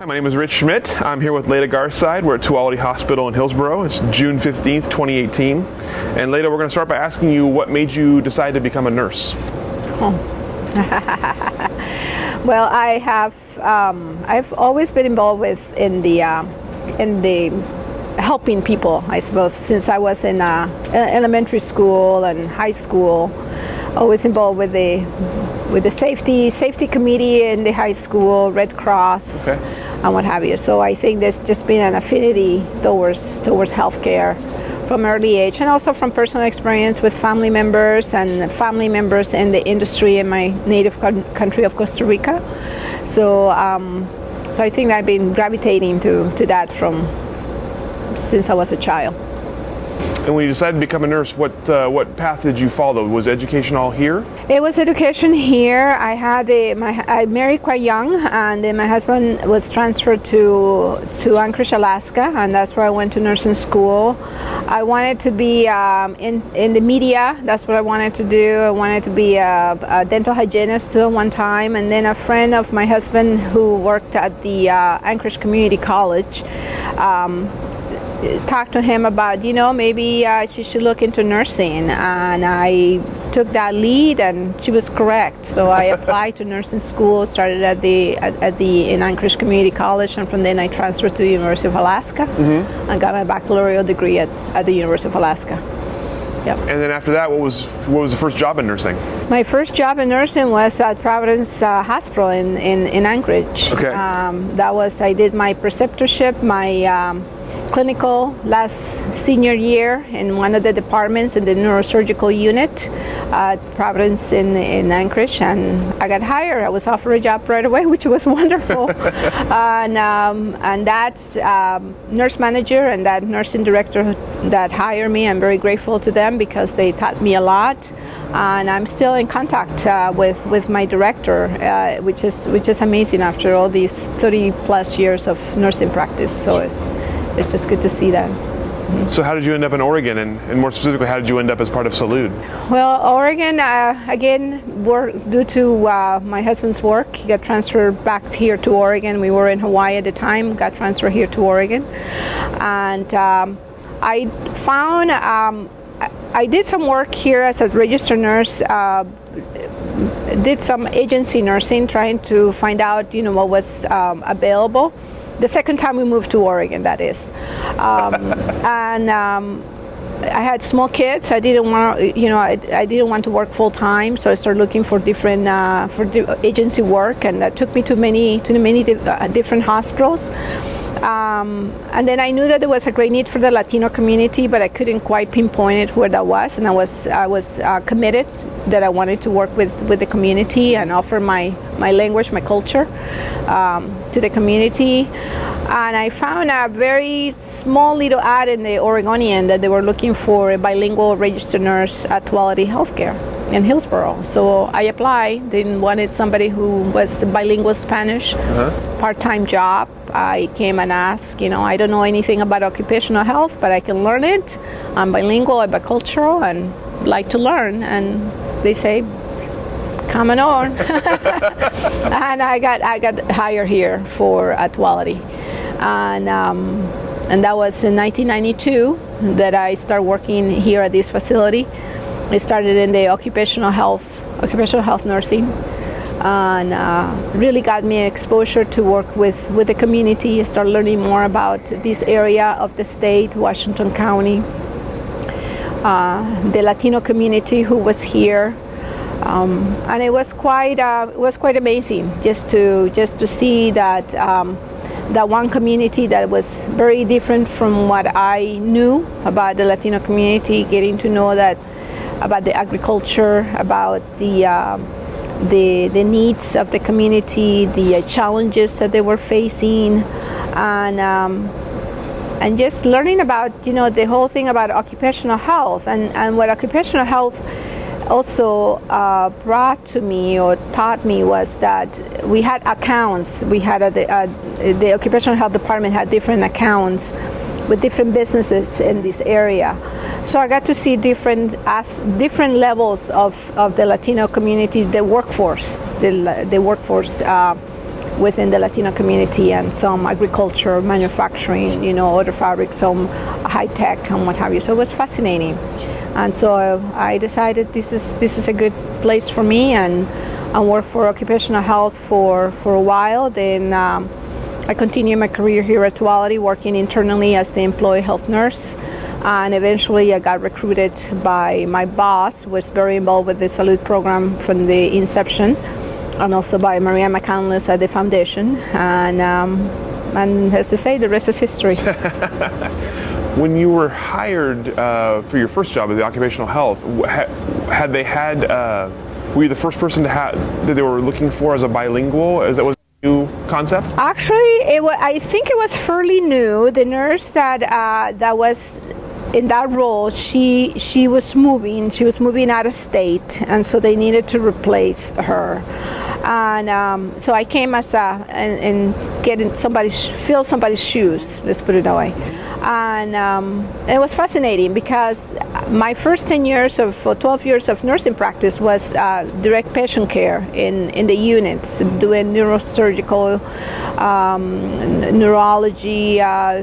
Hi, my name is Rich Schmidt. I'm here with Leda Garside. We're at Tuality Hospital in Hillsboro. It's June 15th, 2018. And Leda, we're going to start by asking you what made you decide to become a nurse. Well, I've always been involved with in the helping people, I suppose, since I was in elementary school and high school. Always involved with the safety committee in the high school, Red Cross, okay, and what have you. So I think there's just been an affinity towards healthcare from early age, and also from personal experience with family members in the industry in my native country of Costa Rica. So I think I've been gravitating to that from since I was a child. And when you decided to become a nurse, what path did you follow? Was education all here? It was education here. I married quite young, and then my husband was transferred to Anchorage, Alaska, and that's where I went to nursing school. I wanted to be in the media. That's what I wanted to do. I wanted to be a dental hygienist too at one time, and then a friend of my husband who worked at the Anchorage Community College talked to him about, maybe she should look into nursing, and I took that lead, and she was correct. So I applied to nursing school, started in Anchorage Community College, and from then I transferred to the University of Alaska, mm-hmm, and got my baccalaureate degree at the University of Alaska. Yep. And then after that, what was the first job in nursing? My first job in nursing was at Providence Hospital in Anchorage. Okay. I did my preceptorship, my clinical last senior year in one of the departments in the neurosurgical unit at Providence in Anchorage, and I got hired. I was offered a job right away, which was wonderful. And that nurse manager and that nursing director that hired me, I'm very grateful to them because they taught me a lot, and I'm still in contact with my director, which is amazing after all these 30 plus years of nursing practice. So it's just good to see that. Mm-hmm. So how did you end up in Oregon, and more specifically, how did you end up as part of Salud? Well, Oregon, due to my husband's work, he got transferred back here to Oregon. We were in Hawaii at the time, got transferred here to Oregon. And I found, I did some work here as a registered nurse, did some agency nursing, trying to find out, what was available. The second time we moved to Oregon, that is. I had small kids. I didn't want to, I didn't want to work full time, so I started looking for different agency work, and that took me to many different hospitals. And then I knew that there was a great need for the Latino community, but I couldn't quite pinpoint it where that was. And I was committed that I wanted to work with the community and offer my language, my culture to the community. And I found a very small little ad in the Oregonian that they were looking for a bilingual registered nurse at Tuality Healthcare in Hillsboro. So I applied. They wanted somebody who was bilingual Spanish, part-time job. I came and asked, I don't know anything about occupational health, but I can learn it. I'm bilingual, I'm bicultural, and like to learn. And they say, come on over. And I got hired here for Tuality. And that was in 1992 that I started working here at this facility. I started in the occupational health nursing, and really got me exposure to work with the community. I started learning more about this area of the state, Washington County, the Latino community who was here, and it was quite amazing just to see that that one community that was very different from what I knew about the Latino community, getting to know that about the agriculture, about the needs of the community, the challenges that they were facing, and and just learning about, you know, the whole thing about occupational health and what occupational health also brought to me or taught me was that we had accounts. We had the occupational health department had different accounts with different businesses in this area. So I got to see different levels of the Latino community, the workforce within the Latino community, and some agriculture, manufacturing, you know, other fabrics, some high tech and what have you. So it was fascinating. And so I decided this is a good place for me, and worked for occupational health for a while. Then I continued my career here at Tuality, working internally as the employee health nurse. And eventually I got recruited by my boss, who was very involved with the Salute program from the inception, and also by Maria McCandless at the foundation. And as they say, the rest is history. When you were hired for your first job at the occupational health, were you the first person that they were looking for as a bilingual? As that was a new concept? Actually, I think it was fairly new. The nurse that was in that role, she was moving. She was moving out of state, and so they needed to replace her. And so I came as and getting fill somebody's shoes. Let's put it that way. And it was fascinating because my first 12 years of nursing practice was direct patient care in the units, doing neurosurgical, neurology,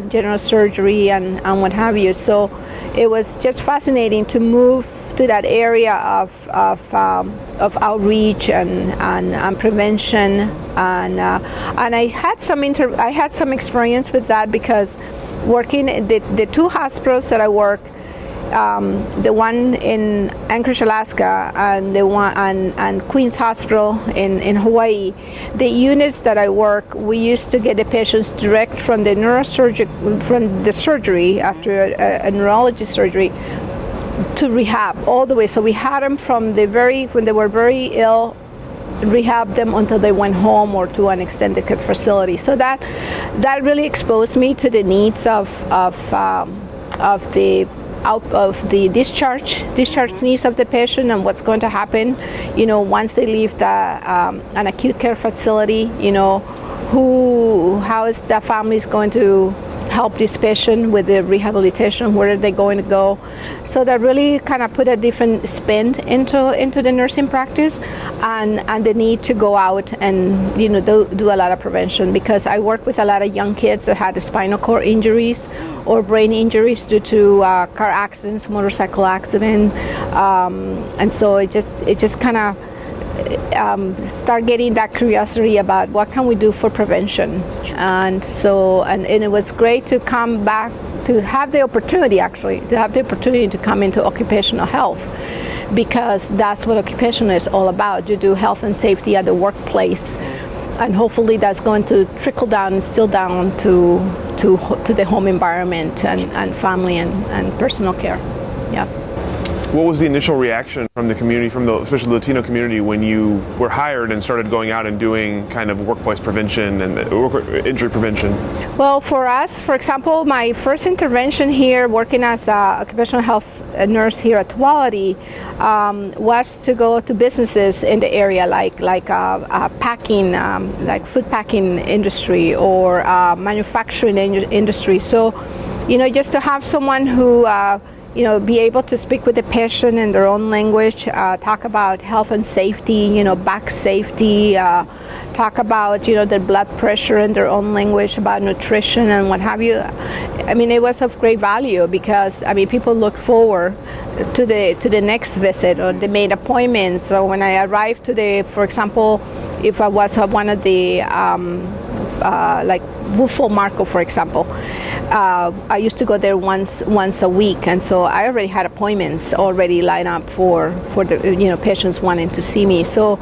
general surgery, and what have you. So it was just fascinating to move to that area of outreach and prevention, and I had some experience with that because working at the two hospitals that I work, the one in Anchorage, Alaska, and the one and Queens Hospital in Hawaii, the units that I work, we used to get the patients direct from the surgery after a neurology surgery to rehab all the way. So we had them when they were very ill, rehab them until they went home or to an extended care facility. So that really exposed me to the needs of the discharge needs of the patient and what's going to happen, you know, once they leave an acute care facility. You know, how is the families going to help this patient with the rehabilitation? Where are they going to go? So that really kind of put a different spin into the nursing practice, and the need to go out and, you know, do a lot of prevention, because I work with a lot of young kids that had spinal cord injuries or brain injuries due to car accidents, motorcycle accident, and so it just kind of start getting that curiosity about what can we do for prevention. And so and it was great to come back to have the opportunity to come into occupational health, because that's what occupational is all about. You do health and safety at the workplace, and hopefully that's going to trickle down and still down to the home environment and family and personal care. Yeah. What was the initial reaction from the community, especially the Latino community, when you were hired and started going out and doing kind of workplace prevention and injury prevention? Well, for us, for example, my first intervention here, working as an occupational health nurse here at Tuality, was to go to businesses in the area, like packing, like food packing industry or manufacturing industry. So, you know, just to have someone who you know, be able to speak with the patient in their own language, talk about health and safety, you know, back safety, talk about, you know, their blood pressure in their own language, about nutrition and what have you. I mean, it was of great value because, I mean, people look forward to the next visit, or they made appointments. So when I arrived today, for example, if I was at one of the like Wufo Marco, for example, I used to go there once a week, and so I already had appointments already lined up for the, you know, patients wanting to see me. So,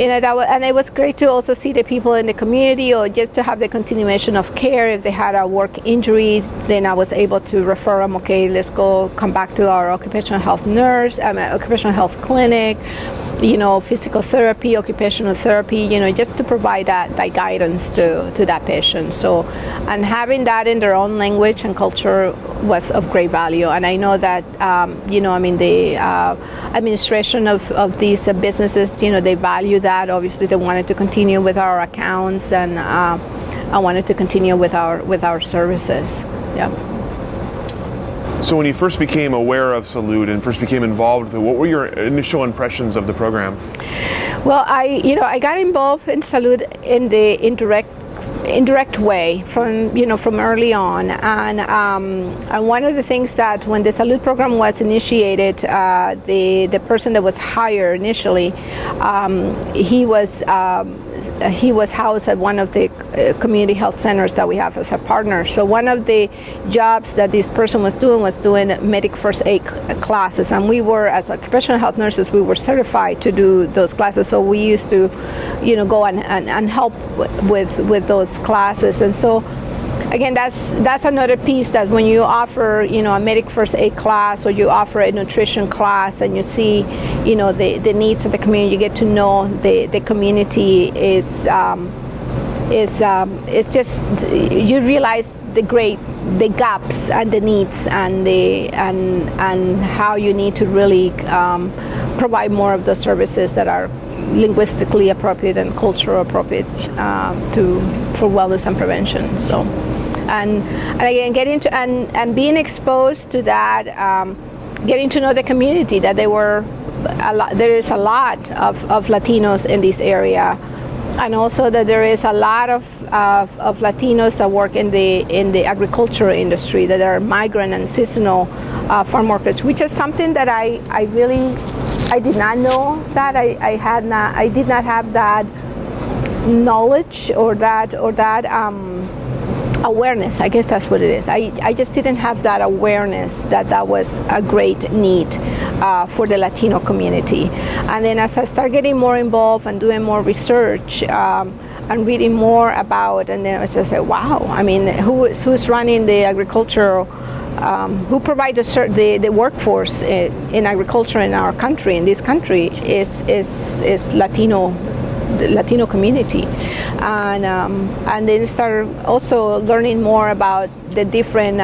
you know, and it was great to also see the people in the community, or just to have the continuation of care. If they had a work injury, then I was able to refer them, okay, let's come back to our occupational health clinic. you know, physical therapy, occupational therapy, you know, just to provide that guidance to that patient. So, and having that in their own language and culture was of great value. And I know that, you know, I mean, the administration of these businesses, you know, they value that. Obviously, they wanted to continue with our accounts, and I wanted to continue with our services. Yeah. So when you first became aware of Salud and first became involved with it, what were your initial impressions of the program? Well, I got involved in Salud in the indirect way from early on, and one of the things that when the Salud program was initiated, the person that was hired initially, he was housed at one of the community health centers that we have as a partner. So one of the jobs that this person was doing medic first aid classes, and we were, as occupational health nurses, we were certified to do those classes. So we used to, you know, go and help with those classes. And so, again, that's another piece that when you offer, you know, a medic first aid class, or you offer a nutrition class, and you see, you know, the needs of the community, you get to know the community it's just, you realize the gaps and the needs and how you need to really provide more of the services that are linguistically appropriate and cultural appropriate for wellness and prevention. So, and again, getting to and being exposed to that, getting to know the community, that there is a lot of Latinos in this area, and also that there is a lot of Latinos that work in the agricultural industry, that are migrant and seasonal farm workers, which is something that I did not know that. I did not have that knowledge or that awareness. I guess that's what it is. I just didn't have that awareness that was a great need for the Latino community. And then as I started getting more involved and doing more research, and reading more about, and then I just said, wow, I mean, who's running the agricultural, who provides the workforce in agriculture in our country, in this country, is the Latino community. And and then started also learning more about the different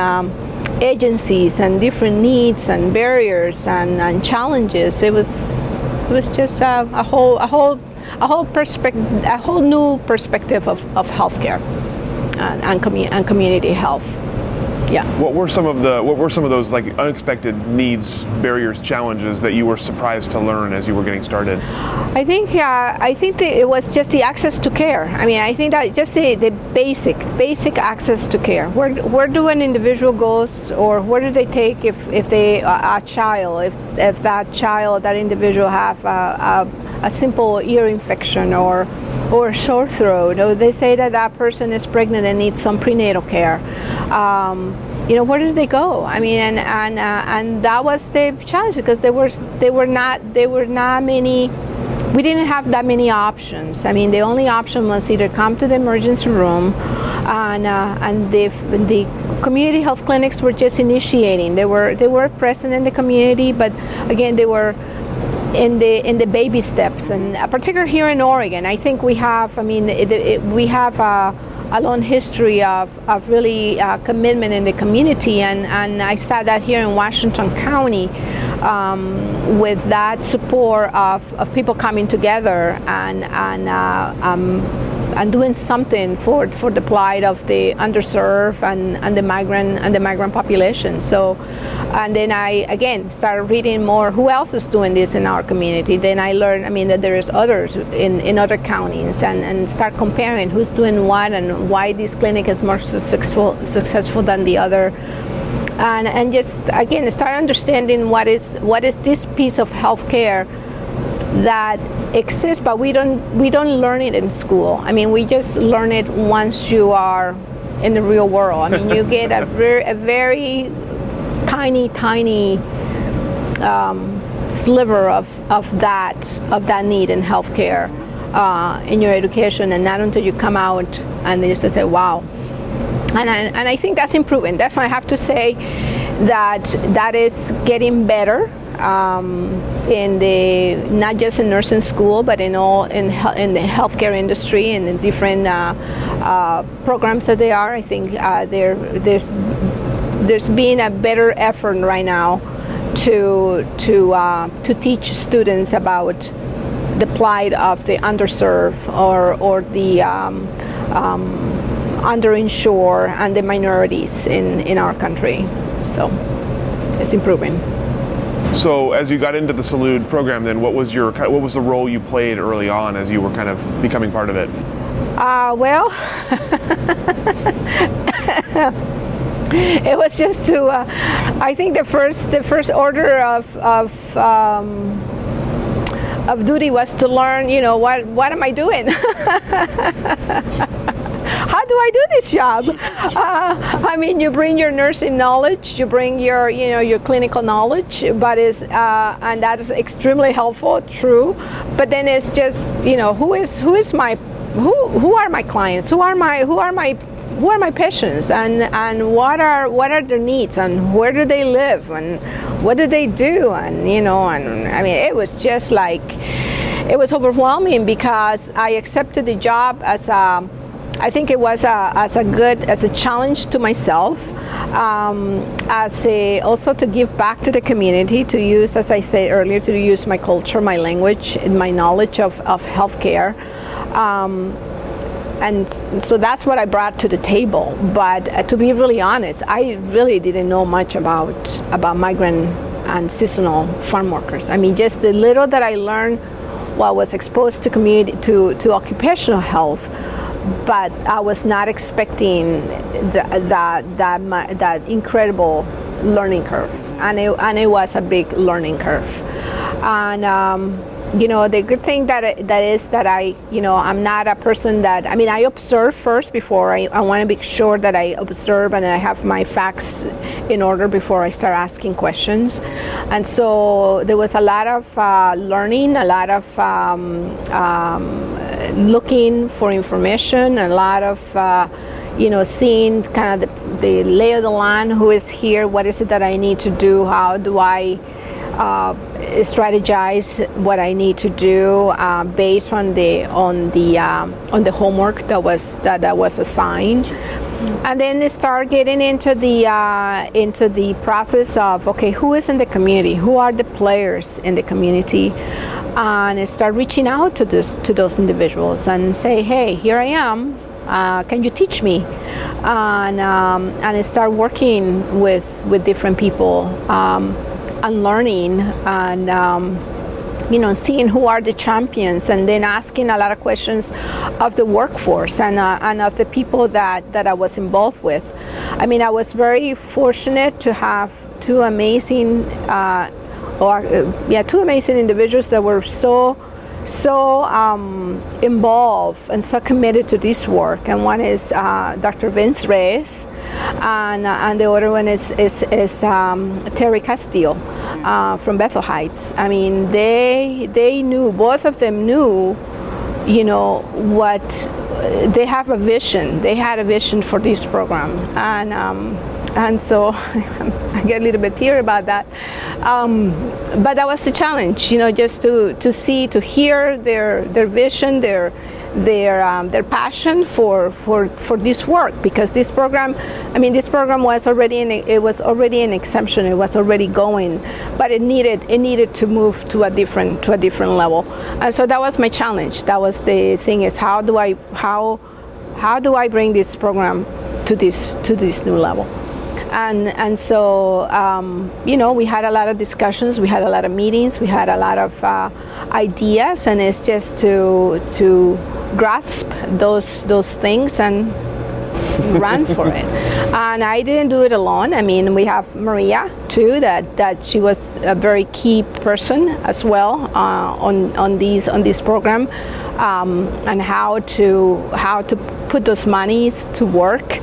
agencies and different needs and barriers and challenges. It was just a whole new perspective of healthcare and community health. Yeah. What were some of those like unexpected needs, barriers, challenges that you were surprised to learn as you were getting started? I think that it was just the access to care. I mean, I think that just the basic access to care. Where do an individual goes, or where do they take if they a child, if that child, that individual have a simple ear infection or sore throat, or they say that person is pregnant and needs some prenatal care. You know, where did they go? I mean, and that was the challenge, because there were not many. We didn't have that many options. I mean, the only option was either come to the emergency room, and the community health clinics were just initiating. They were present in the community, but again, they were in the baby steps, and particularly here in Oregon, I think we have. I mean, we have a long history of really commitment in the community, and I saw that here in Washington County, with that support of people coming together and doing something for the plight of the underserved and the migrant population. So, and then I again started reading more. Who else is doing this in our community? Then I learned, I mean, that there is others in other counties, and start comparing who's doing what and why this clinic is more successful than the other. And just again start understanding what is this piece of healthcare that exists, but we don't learn it in school. I mean, we just learn it once you are in the real world. I mean, you get a very tiny sliver of that need in healthcare in your education, and not until you come out and they just say, wow. And I think that's improving. Definitely, I have to say that is getting better. in the not just in nursing school, but in all in the healthcare industry and in different programs that they are. I think there's been a better effort right now to teach students about the plight of the underserved or the underinsured and the minorities in our country. So it's improving. So as you got into the SALUD program, then what was the role you played early on as you were kind of becoming part of it? Well, it was just to. I think the first order of duty was to learn. You know, what am I doing? How do I do this job? I mean, you bring your nursing knowledge, you bring your your clinical knowledge, but it's and that is extremely helpful, true. But then it's just who are my clients? Who are my patients? And what are their needs? And where do they live? And what do they do? And I mean, it was just like it was overwhelming because I accepted the job as a. I think it was as a challenge to myself, also to give back to the community, to use, as I said earlier, to use my culture, my language, and my knowledge of healthcare, and so that's what I brought to the table. But to be really honest, I really didn't know much about migrant and seasonal farm workers. I mean, just the little that I learned while I was exposed to community to occupational health. But I was not expecting that incredible learning curve, and it was a big learning curve. And the good thing that I'm not a person that I observe first before I want to be sure that I observe and I have my facts in order before I start asking questions. And so there was a lot of learning, a lot of. Looking for information, a lot of seeing kind of the lay of the land, who is here, what is it that I need to do, how do I strategize what I need to do based on the homework that was assigned. And then they start getting into the process of, okay, who is in the community, who are the players in the community, and start reaching out to those individuals and say, hey, here I am, can you teach me? And start working with different people and learning and seeing who are the champions, and then asking a lot of questions of the workforce and of the people that I was involved with. I mean, I was very fortunate to have two amazing individuals that were so involved and so committed to this work. And one is Dr. Vince Reyes, and the other one is Terry Castillo from Bethel Heights. I mean, they knew, both of them knew, what they have a vision. They had a vision for this program, and so I get a little bit teary about that. But that was the challenge, just to hear their vision, their passion for this work, because this program was already an exemption. It was already going, but it needed to move to a different level. And so that was my challenge. That was the thing, is how do I bring this program to this new level? And so, we had a lot of discussions, we had a lot of meetings, we had a lot of ideas, and it's just to grasp those things and run for it. And I didn't do it alone. I mean, we have Maria too, that she was a very key person as well on this program, and how to put those monies to work.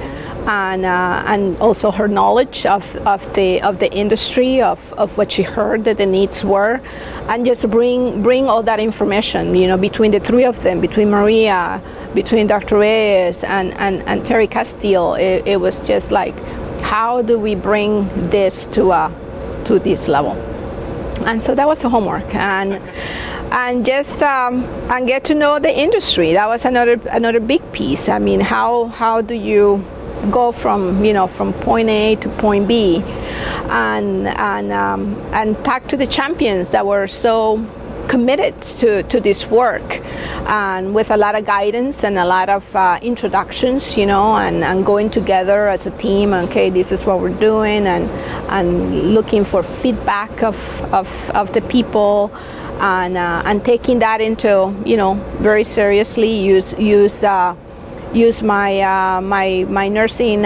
And also her knowledge of the industry, of what she heard that the needs were, and just bring all that information, between the three of them, between Maria, between Dr. Reyes and Terry Castillo, it was just like, how do we bring this to this level? And so that was the homework, and just and get to know the industry. That was another big piece. I mean, how do you go from from point A to point B, and talk to the champions that were so committed to this work, and with a lot of guidance and a lot of introductions, and going together as a team. Okay, this is what we're doing, and looking for feedback of the people, and taking that into very seriously. Use my nursing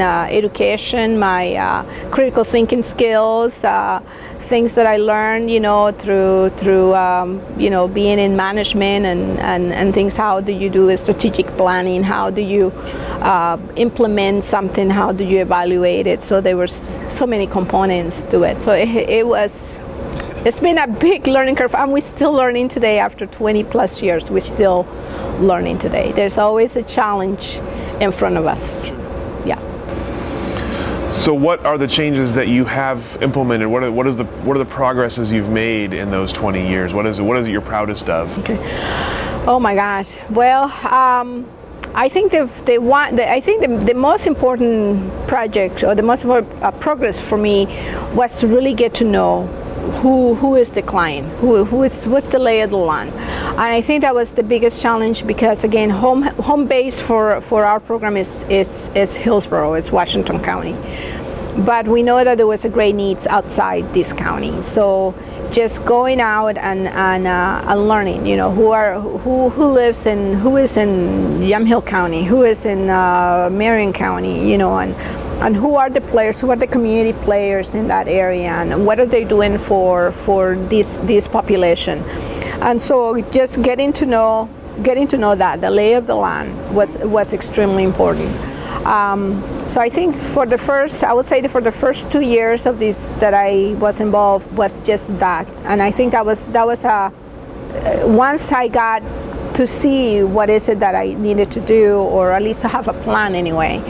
education, my critical thinking skills. Things that I learned, through being in management and things. How do you do strategic planning? How do you implement something? How do you evaluate it? So there were so many components to it. So it's been a big learning curve, and we're still learning today. After 20 plus years, we're still learning today. There's always a challenge in front of us. So what are the changes that you have implemented? What are the progresses you've made in those 20 years? What is it you're proudest of? Okay. Oh my gosh. Well, I think the most important project, or the most important progress for me, was to really get to know who is the client, what's the lay of the land. And I think that was the biggest challenge, because again, home base for our program is Hillsboro, is Washington County. But we know that there was a great needs outside this county. So just going out and learning, who lives in, who is in Yamhill County, who is in Marion County, and who are the players, who are the community players in that area, and what are they doing for this population. And so just getting to know that the lay of the land was extremely important. So I think for the first 2 years of this that I was involved was just that. And I think that was once I got to see what is it that I needed to do, or at least to have a plan anyway,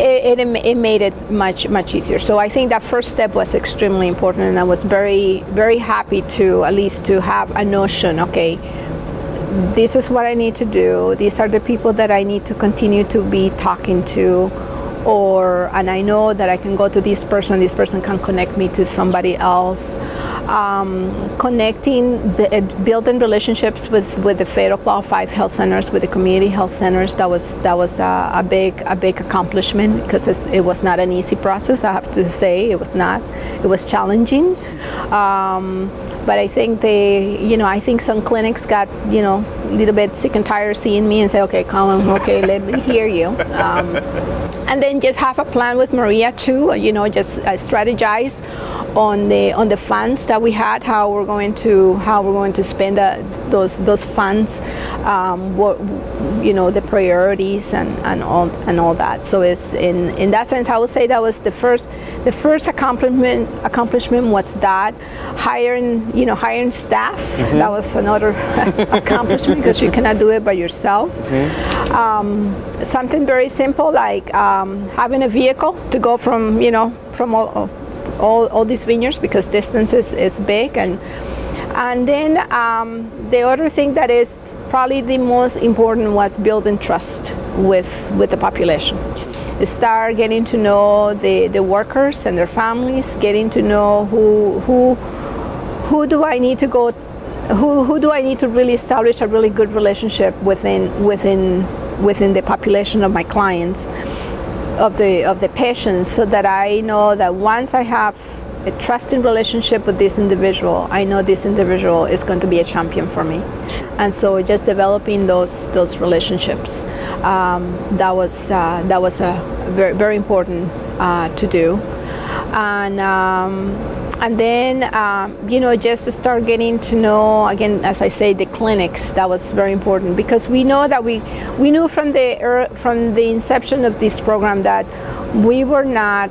it made it much easier. So I think that first step was extremely important, and I was very, very happy to at least to have a notion, okay, this is what I need to do. These are the people that I need to continue to be talking to, and I know that I can go to this person. This person can connect me to somebody else. Building relationships with the Federal Qualified Health Centers, with the community health centers. That was a big accomplishment, because it was not an easy process. I have to say it was not. It was challenging. But I think I think some clinics got, a little bit sick and tired of seeing me and say, okay, Colin, okay, let me hear you. And then just have a plan with Maria too, just strategize on the funds that we had, how we're going to spend those funds, the priorities and all that. So it's in that sense, I would say that was the first accomplishment was that. Hiring staff, mm-hmm. That was another accomplishment, because you cannot do it by yourself. Mm-hmm. Something very simple, like having a vehicle to go from all these vineyards, because distance is big. And then the other thing that is probably the most important was building trust with the population. Start getting to know the workers and their families, getting to know who do I need to go? Who do I need to really establish a really good relationship within the population of my clients, of the patients, so that I know that once I have a trusting relationship with this individual, I know this individual is going to be a champion for me. And so just developing those relationships, that was a very, very important to do. And then, just to start getting to know, again, as I say, the clinics. That was very important, because we know that we knew from the inception of this program that we were not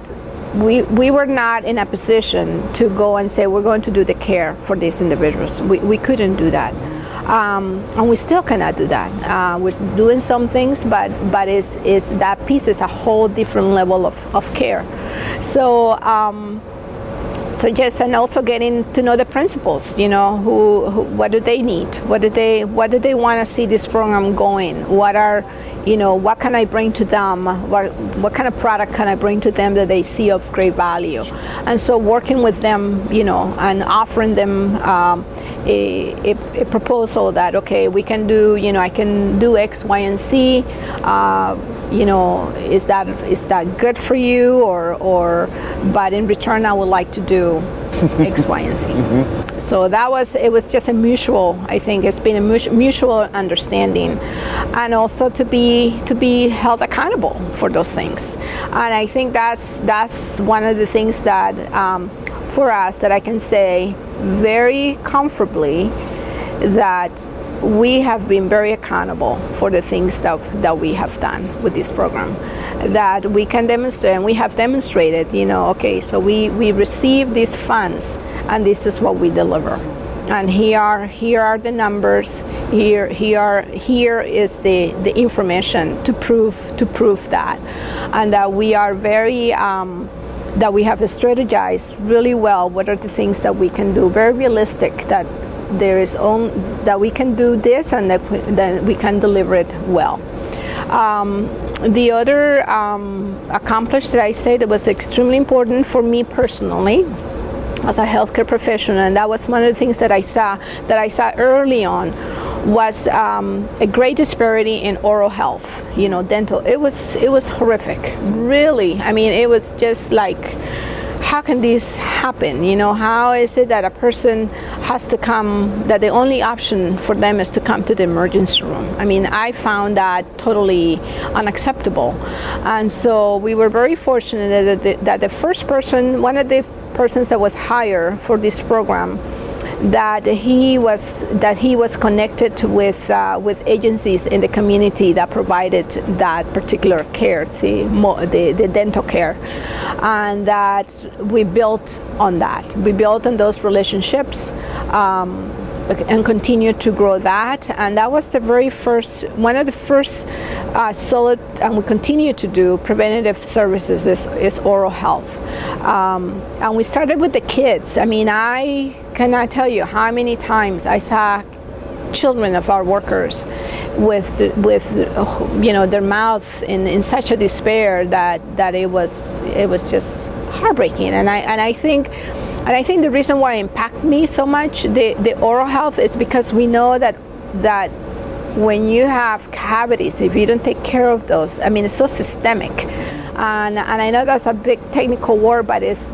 in a position to go and say we're going to do the care for these individuals. We couldn't do that. And we still cannot do that. We're doing some things, but it's that piece is a whole different level of care. So So yes, and also getting to know the principals, you know, who what do they need? What do they want to see this program going? What can I bring to them? What kind of product can I bring to them that they see of great value? And so working with them, you know, and offering them a proposal that, okay, we can do, you know, I can do X, Y, and Z. You know, is that good for you? Or but in return, I would like to do X, Y, and Z. Mm-hmm. So it was just a mutual, I think it's been a mutual understanding, and also to be held accountable for those things. And I think that's one of the things that for us that I can say very comfortably that we have been very accountable for the things that we have done with this program, that we can demonstrate, and we have demonstrated, you know, okay, so we receive these funds and this is what we deliver. And here are the numbers, here is the information to prove that, and that we are very, that we have strategized really well what are the things that we can do, very realistic, that there is own that we can do this and that we can deliver it well. The other accomplishment that I said that was extremely important for me personally as a healthcare professional, and that was one of the things that I saw early on, was a great disparity in oral health, you know, dental. It was horrific, really. I mean, it was just like, how can this happen? You know, how is it that a person has to come, that the only option for them is to come to the emergency room? I mean, I found that totally unacceptable. And so we were very fortunate that the first person, one of the persons that was hired for this program, that he was connected with agencies in the community that provided that particular care, the dental care, and that we built on that. We built on those relationships and continued to grow that. And that was the very first, one of the first solid, and we continue to do, preventative services is oral health. And we started with the kids. I mean, I cannot tell you how many times I saw children of our workers with you know, their mouth in such a despair that it was just heartbreaking. And I think the reason why it impacted me so much, the oral health, is because we know that when you have cavities, if you don't take care of those, I mean, it's so systemic. And I know that's a big technical word, but it's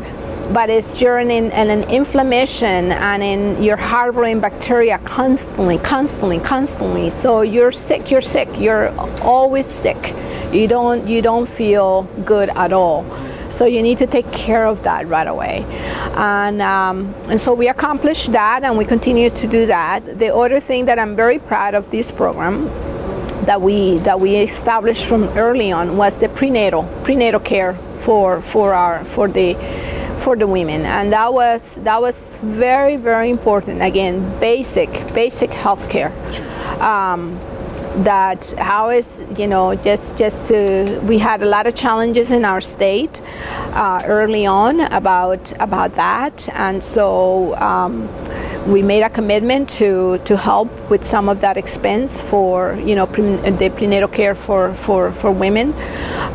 journeying and an inflammation, and in your harboring bacteria constantly. So you're sick. You're always sick. You don't feel good at all. So you need to take care of that right away. And so we accomplished that, and we continue to do that. The other thing that I'm very proud of this program that we established from early on was the prenatal care for the women, and that was very, very important. Again, basic healthcare. That how is, you know, just to, we had a lot of challenges in our state early on about that, and so we made a commitment to help with some of that expense for, you know, the prenatal care for women.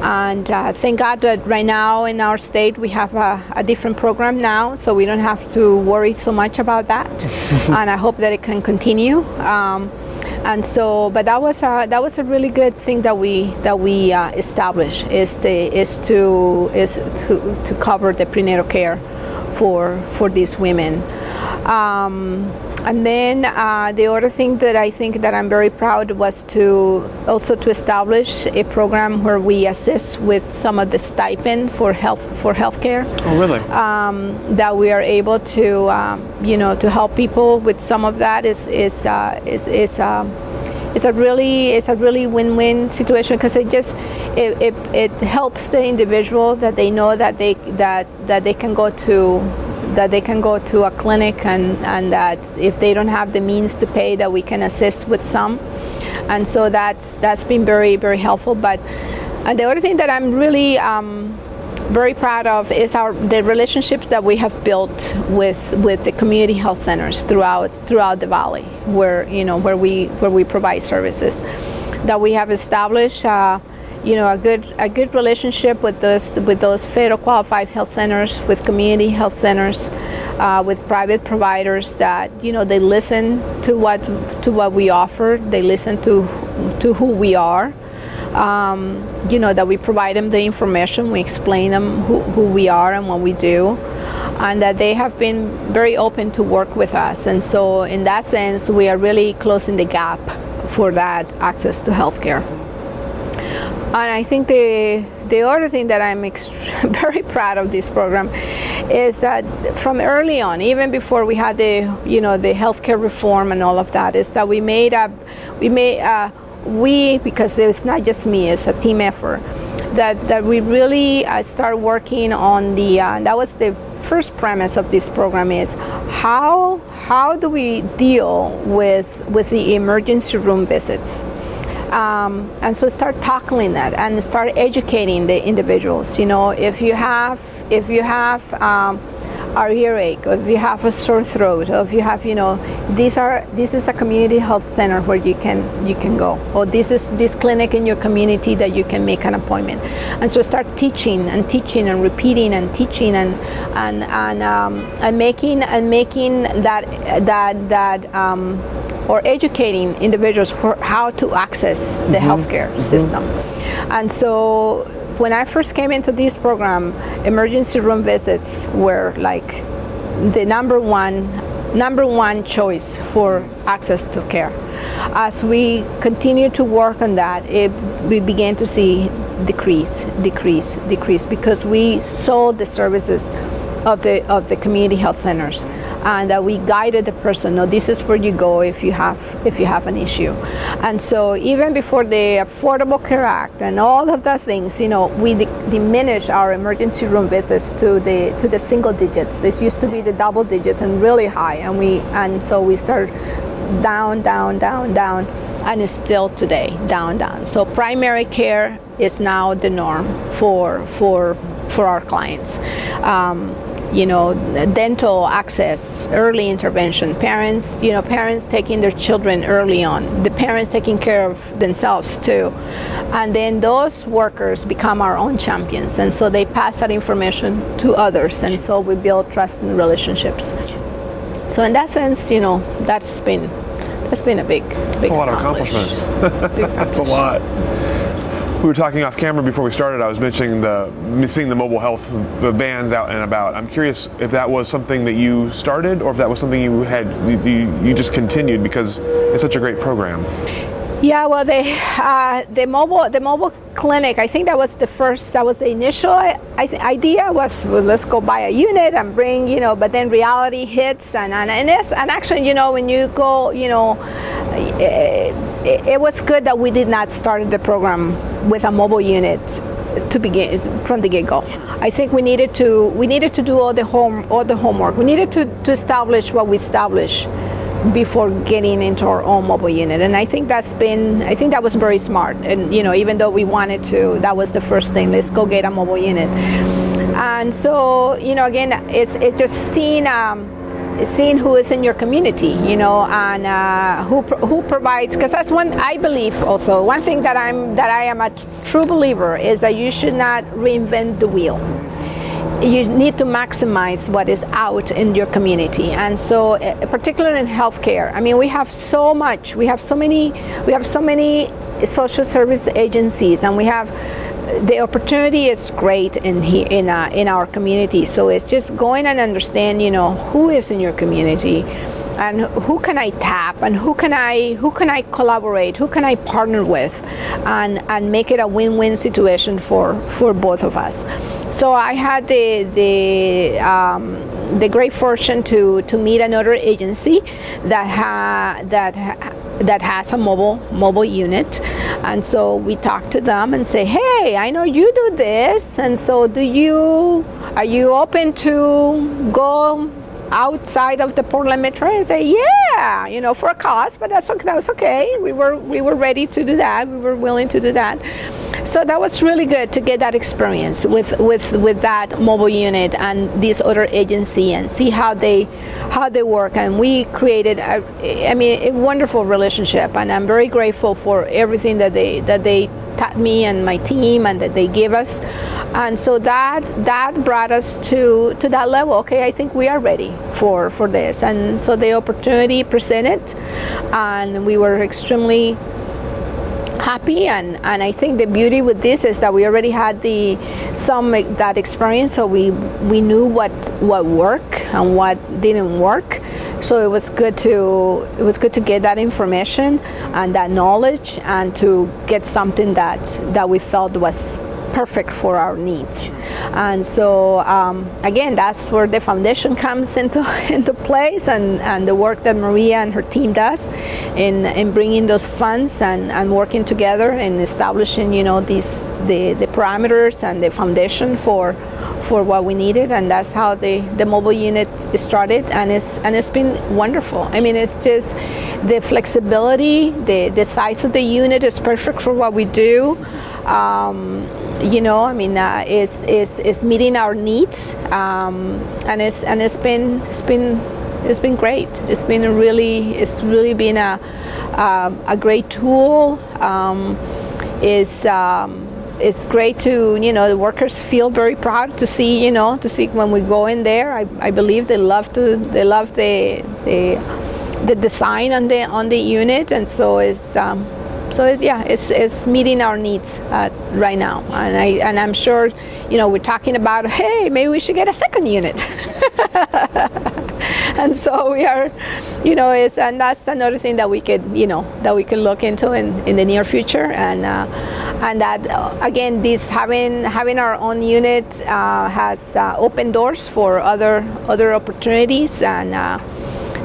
And thank God that right now in our state we have a different program now, so we don't have to worry so much about that. And I hope that it can continue. And so, but that was a really good thing that we established, is to cover the prenatal care for these women. And then the other thing that I think that I'm very proud was to establish a program where we assist with some of the stipend for healthcare. Oh, really? That we are able to you know, to help people with some of that is a really win-win situation, because it helps the individual, that they know that they can go to a clinic, and that if they don't have the means to pay, that we can assist with some. And so that's been very, very helpful. But the other thing that I'm really very proud of is the relationships that we have built with the community health centers throughout the valley, where we provide services. That we have established a good relationship with those federal qualified health centers, with community health centers, with private providers that they listen to what we offer. They listen to who we are. That we provide them the information, we explain them who we are and what we do, and that they have been very open to work with us. And so in that sense, we are really closing the gap for that access to healthcare. And I think the other thing that I'm very proud of this program is that from early on, even before we had the healthcare reform and all of that, is that we, because it's not just me, it's a team effort, that we really start working on that was the first premise of this program, is how do we deal with the emergency room visits? And so start tackling that and start educating the individuals. If you have a earache, or if you have a sore throat, or if you have, this is a community health center where you can go, or this is this clinic in your community that you can make an appointment. And so start teaching and repeating and teaching and making that or educating individuals for how to access the healthcare system. And so when I first came into this program, emergency room visits were like the number one choice for access to care. As we continued to work on that, we began to see decrease, because we saw the services of the community health centers, and that we guided the person, no, this is where you go if you have an issue. And so even before the Affordable Care Act and all of that things, we diminished our emergency room visits to the single digits. It used to be the double digits and really high, and so we started down, and it's still today down. So primary care is now the norm for our clients. Dental access, early intervention, parents taking their children early on, the parents taking care of themselves too. And then those workers become our own champions. And so they pass that information to others. And so we build trust and relationships. So in that sense, that's been a big accomplishment. That's a lot. We were talking off camera before we started. I was mentioning seeing the mobile health vans out and about. I'm curious if that was something that you started, or if that was something you just continued, because it's such a great program. Yeah, well, the mobile clinic, I think that was the initial idea was, well, let's go buy a unit and bring, but then reality hits and actually, when you go, it was good that we did not start the program with a mobile unit to begin from the get-go. I think we needed to do all the homework. We needed to establish what we established before getting into our own mobile unit. And I think that was very smart. And even though we wanted to, that was the first thing, let's go get a mobile unit. And so, again, it's just seeing who is in your community, and who provides, because that's one, I believe also, one thing that I am a true believer is that you should not reinvent the wheel. You need to maximize what is out in your community. And so, particularly in healthcare, I mean, we have so many social service agencies, and we have, the opportunity is great in our community. So it's just going and understand, who is in your community, and who can I tap, and who can I collaborate, who can I partner with, and make it a win-win situation for both of us. So I had the great fortune to meet another agency that has a mobile unit. And so we talk to them and say, hey, I know you do this, and so are you open to go outside of the Portland Metro? And say, yeah, for a cost, but that was okay. We were ready to do that. We were willing to do that. So that was really good to get that experience with that mobile unit and this other agency and see how they work. And we created a wonderful relationship, and I'm very grateful for everything that they taught me and my team and that they gave us. And so that brought us to that level. Okay, I think we are ready for this. And so the opportunity presented, and we were extremely happy, and I think the beauty with this is that we already had that experience, so we knew what worked and what didn't work. So it was good to get that information and that knowledge, and to get something that we felt was perfect for our needs. And so again, that's where the foundation comes into place, and the work that Maria and her team does in bringing those funds and working together and establishing the parameters and the foundation for what we needed. And that's how the mobile unit started, and it's been wonderful. I mean, it's just the flexibility, the size of the unit is perfect for what we do. It's meeting our needs, and it's been great. It's really been a great tool. It's great to, the workers feel very proud to see when we go in there. I believe they love the design on the unit, and so it's. So it's meeting our needs right now, and I'm sure, we're talking about, hey, maybe we should get a second unit, and so we are, and that's another thing that we could, look into in the near future, and that again, this having our own unit has opened doors for other opportunities. And.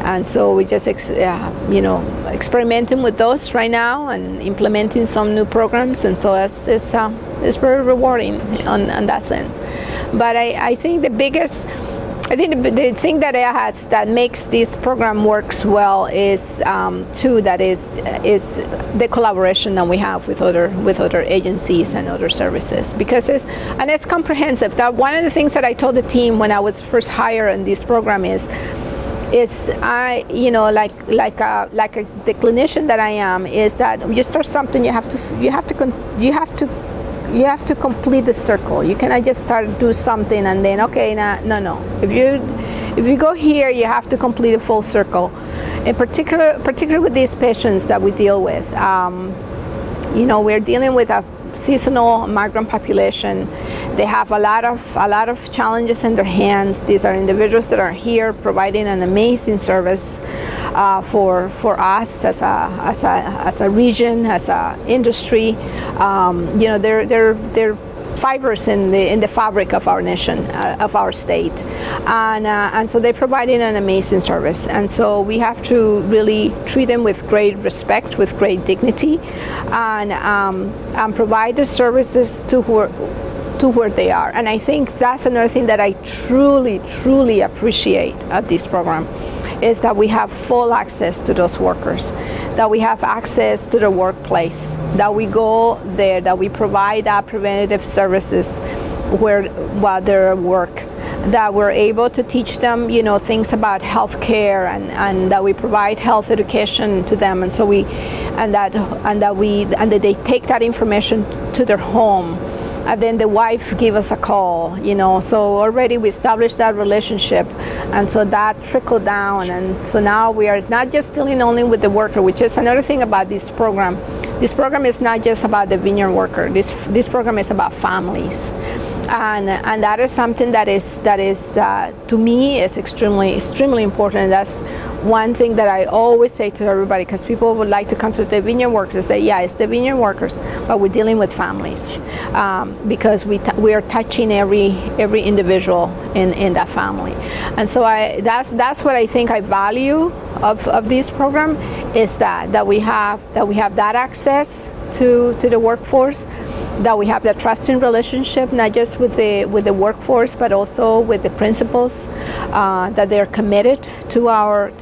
And so we just, experimenting with those right now and implementing some new programs. And so it's very rewarding on that sense. But I think the thing that it has that makes this program works well is is the collaboration that we have with other agencies and other services, because it's comprehensive. That one of the things that I told the team when I was first hired in this program is the clinician that I am, is that you start something, you have to complete the circle. You cannot just start do something and then no. If you go here, you have to complete a full circle. In particular with these patients that we deal with, we're dealing with a seasonal migrant population. They have a lot of challenges in their hands. These are individuals that are here providing an amazing service for us as a region, as a industry. They're fibers in the fabric of our nation, of our state, and so they're providing an amazing service, and so we have to really treat them with great respect, with great dignity, and provide the services to where they are. And I think that's another thing that I truly appreciate at this program, is that we have full access to those workers, that we have access to the workplace, that we go there, that we provide that preventative services while they're at work, that we're able to teach them, things about healthcare, and that we provide health education to them, and that they take that information to their home. And then the wife gave us a call, so already we established that relationship, and so that trickled down, and so now we are not just dealing only with the worker, which is another thing about this program. This program is not just about the vineyard worker. This program is about families, and that is something that is to me is extremely important. And that's one thing that I always say to everybody, because people would like to consider the vineyard workers. Say, yeah, it's the vineyard workers, but we're dealing with families, because we are touching every individual in that family. And so that's what I think I value of this program, is that we have that access to the workforce, that we have that trusting relationship, not just with the workforce, but also with the principals, that they are committed to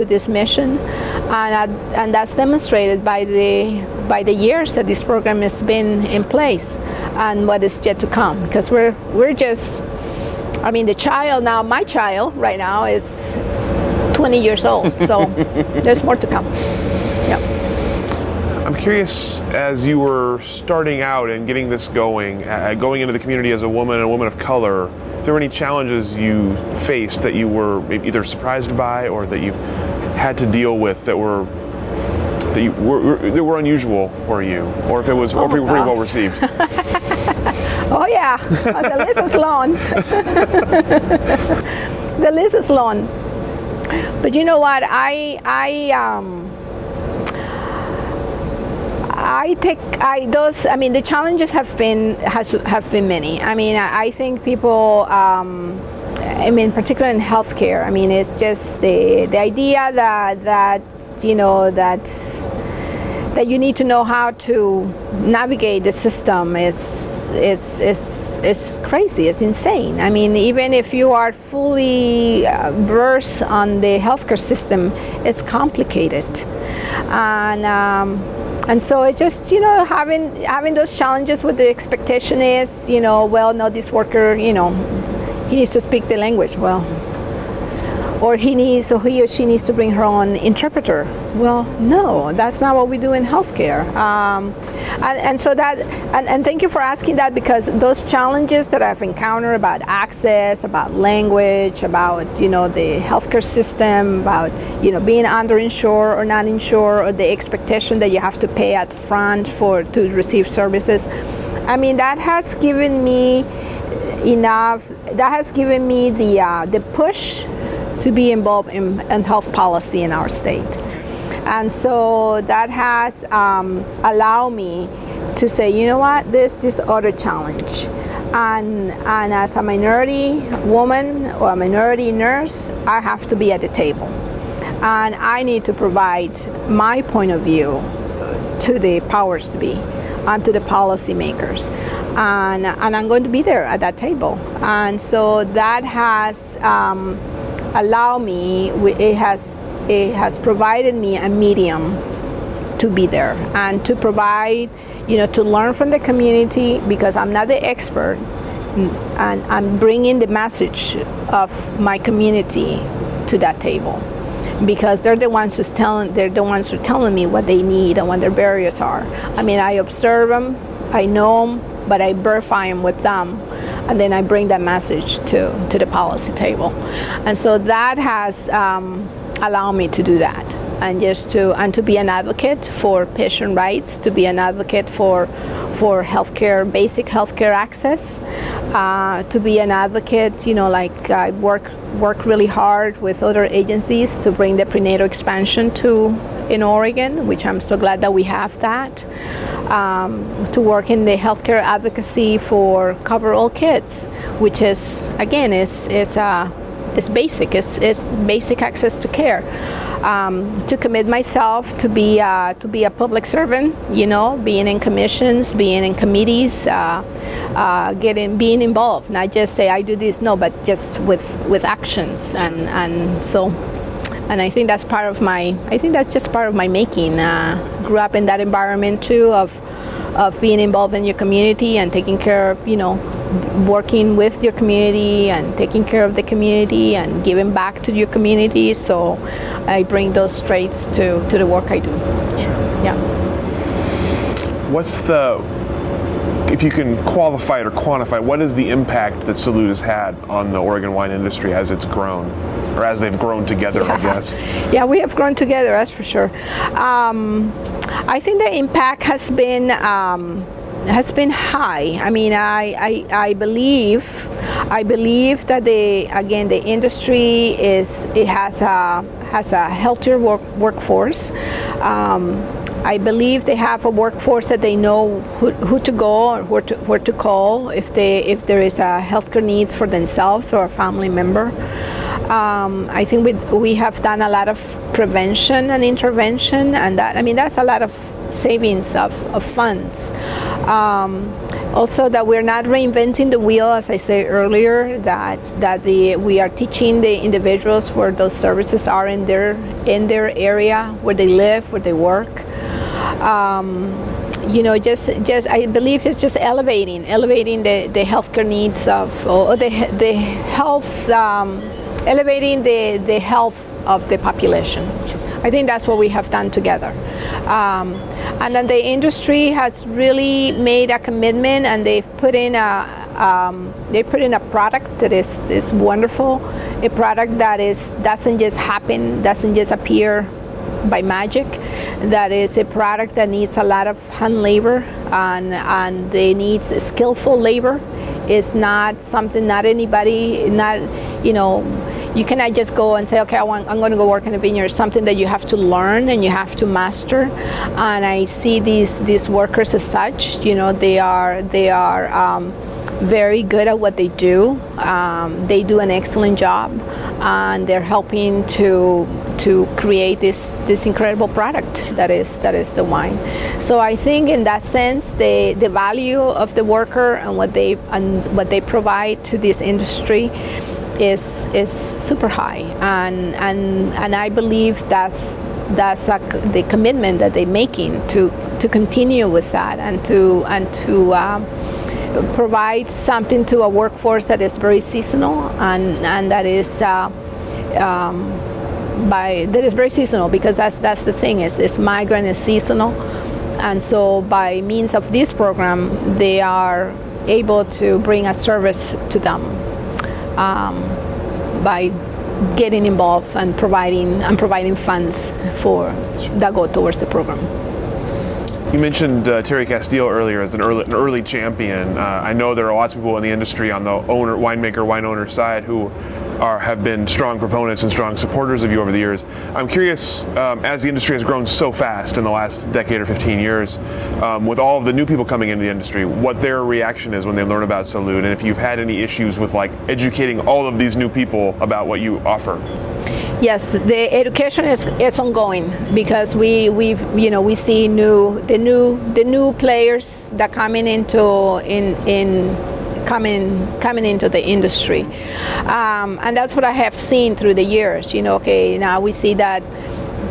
this mission, and that's demonstrated by the years that this program has been in place, and what is yet to come. Because we're just, I mean, my child right now is 20 years old, so there's more to come. Yeah. I'm curious, as you were starting out and getting this going, going into the community as a woman of color, if there were any challenges you faced that you were either surprised by or that you had to deal with that were unusual for you, or if it was pretty well received? Oh yeah, the list is long. The list is long. But you know what, the challenges have been many. I mean, I think people, particularly in healthcare, I mean, it's just the idea that you need to know how to navigate the system is crazy. It's insane. I mean, even if you are fully versed on the healthcare system, it's complicated, and so it's just, having those challenges with the expectation is, this worker, he needs to speak the language well. Or he or she needs to bring her own interpreter. Well, no, that's not what we do in healthcare. And thank you for asking that, because those challenges that I've encountered about access, about language, about, the healthcare system, about, being underinsured or not insured, or the expectation that you have to pay up front to receive services. I mean, that has given me the push to be involved in health policy in our state, and so that has allowed me to say, there's this other challenge, and as a minority woman or a minority nurse, I have to be at the table, and I need to provide my point of view to the powers to be, and to the policymakers, and I'm going to be there at that table, and so that has. It has provided me a medium to be there and to provide, to learn from the community, because I'm not the expert, and I'm bringing the message of my community to that table, because they're the ones who are telling me what they need and what their barriers are. I mean, I observe them, I know them, but I verify them with them. And then I bring that message to the policy table, and so that has allowed me to do that, and to be an advocate for patient rights, to be an advocate for healthcare, basic healthcare access, to be an advocate. I work really hard with other agencies to bring the prenatal expansion in Oregon, which I'm so glad that we have that, to work in the healthcare advocacy for Cover All Kids, which is, again, is basic. It's basic access to care. To commit myself to be a public servant, being in commissions, being in committees, being involved. Not just say I do this, no, but just with actions and so. And I think that's just part of my making. Grew up in that environment too, of being involved in your community and taking care of, working with your community and taking care of the community and giving back to your community. So I bring those traits to the work I do. Yeah. If you can qualify it or quantify, what is the impact that Salud has had on the Oregon wine industry as it's grown? Or as they've grown together, yeah. I guess. Yeah, we have grown together, that's for sure. I think the impact has been high. I mean, I believe that the industry has a healthier workforce. I believe they have a workforce that they know who to go or where to call if there is a healthcare needs for themselves or a family member. I think we have done a lot of prevention and intervention, and that's a lot of savings of funds. Also that we're not reinventing the wheel, as I said earlier, that we are teaching the individuals where those services are in their area, where they live, where they work. I believe it's just elevating the healthcare needs elevating the health of the population. I think that's what we have done together. And then the industry has really made a commitment, and they've put in a product that is wonderful, a product that doesn't just happen, doesn't just appear by magic. That is a product that needs a lot of hand labor and it needs skillful labor. It's not something you cannot just go and say, okay, I'm going to go work in a vineyard. It's something that you have to learn and you have to master. And I see these workers as such. They are very good at what they do. They do an excellent job, and they're helping to create this incredible product that is the wine. So I think in that sense, the value of the worker and what they provide to this industry is super high, and I believe that's the commitment that they're making to continue with that and to provide something to a workforce that is very seasonal and that is very seasonal, because that's the thing is migrant is seasonal, and so by means of this program they are able to bring a service to them. By getting involved and providing funds that go towards the program. You mentioned Terry Castillo earlier as an early champion. I know there are lots of people in the industry on the wine owner side who have been strong proponents and strong supporters of you over the years. I'm curious, as the industry has grown so fast in the last decade or 15 years, with all of the new people coming into the industry, what their reaction is when they learn about Salud, and if you've had any issues with educating all of these new people about what you offer. Yes, the education is ongoing, because we see new players that coming into the industry, and that's what I have seen through the years. Now we see that.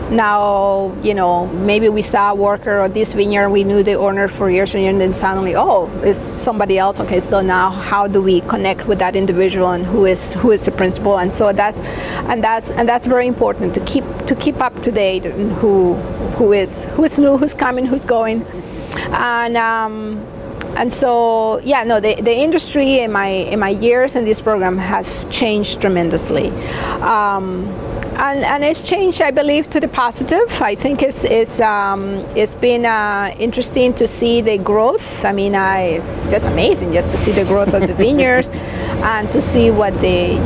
Now, maybe we saw a worker or this vineyard, we knew the owner for years and years, and then suddenly, it's somebody else. Okay, so now how do we connect with that individual and who is the principal? And so that's very important to keep up to date and who's new, who's coming, who's going, and so the industry in my years in this program has changed tremendously. And it's changed, I believe, to the positive. I think it's been interesting to see the growth. I mean, it's just amazing just to see the growth of the vineyards and to see what the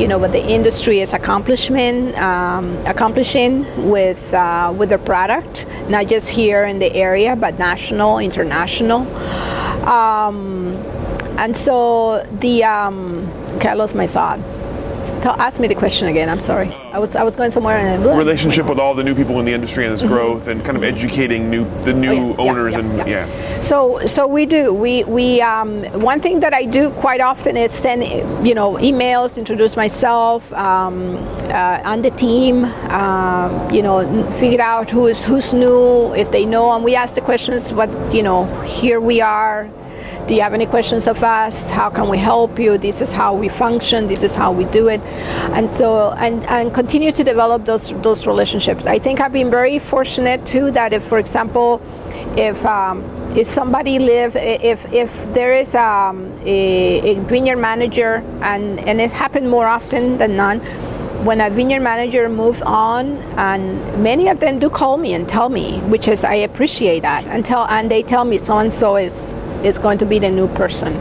industry is accomplishing with their product, not just here in the area, but national, international. And so I lost my thought. Ask me the question again. I'm sorry. I was going somewhere. Relationship with all the new people in the industry and this growth, and kind of educating the new owners . So we do. We one thing that I do quite often is send emails, introduce myself, on the team, figure out who's new, if they know, and we ask the questions. Here we are. Do you have any questions of us? How can we help you? This is how we function. This is how we do it. And so, and continue to develop those relationships. I think I've been very fortunate too that if, for example, if somebody if there is a vineyard manager, and it's happened more often than not, when a vineyard manager moves on, and many of them do call me and tell me, which is, I appreciate that, and they tell me so-and-so is going to be the new person.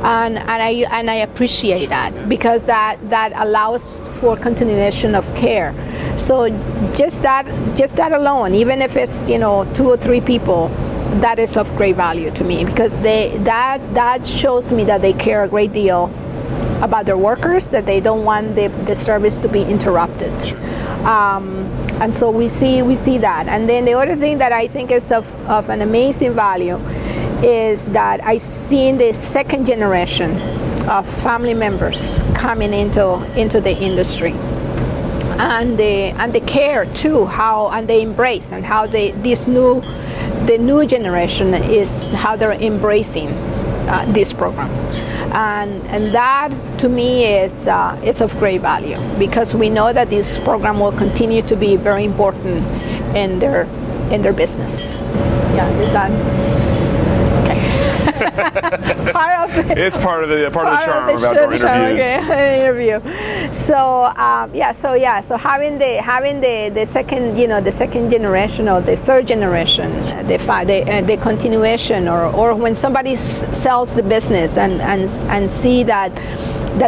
And I appreciate that, because that allows for continuation of care. So just that alone, even if it's 2 or 3 people, that is of great value to me, because that shows me that they care a great deal about their workers, that they don't want the service to be interrupted. And so we see that. And then the other thing that I think is of an amazing value is that I've seen the second generation of family members coming into the industry, and the care too, how and they embrace, and how they the new generation is how they're embracing this program, and that to me is of great value, because we know that this program will continue to be very important in their business. Yeah, is that okay? It's part of the charm of our interview. So having the second, the second generation or the third generation, the continuation, or when somebody sells the business and see that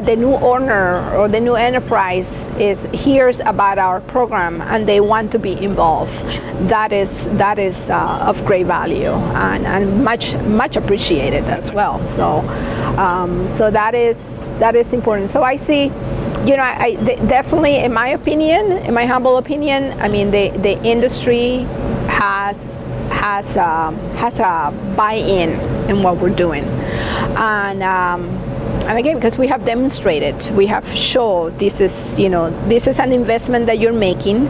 the new owner or the new enterprise hears about our program and they want to be involved, that is of great value and much appreciated as well. So that is important. So I see, definitely, in my humble opinion, I mean the industry has a buy-in in what we're doing, and again, because we have demonstrated, we have shown this is an investment that you're making,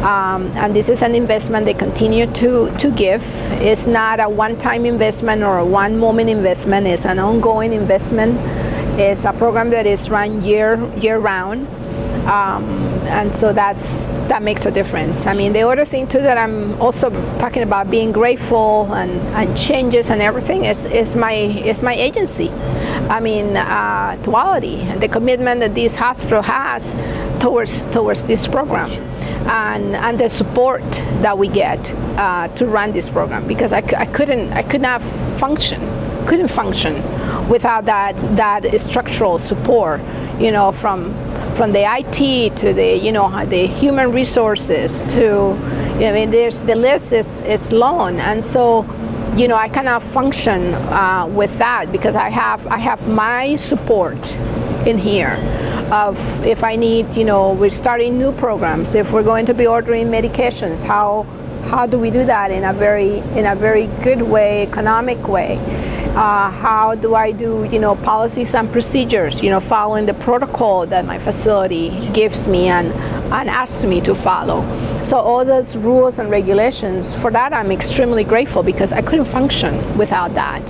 and this is an investment they continue to give. It's not a one-time investment or a one-moment investment. It's an ongoing investment. It's a program that is run year round, and so that makes a difference. I mean, the other thing too that I'm also talking about being grateful and changes and everything is my agency. I mean, Tuality, the commitment that this hospital has towards this program, and the support that we get to run this program, because I could not function without that structural support, from the IT to the human resources to, there's the list is long, and so I cannot function with that, because I have my support in here of if I need, we're starting new programs, if we're going to be ordering medications, how do we do that in a very good way, economic way? How do I do, policies and procedures, following the protocol that my facility gives me and asks me to follow? So all those rules and regulations, for that I'm extremely grateful, because I couldn't function without that.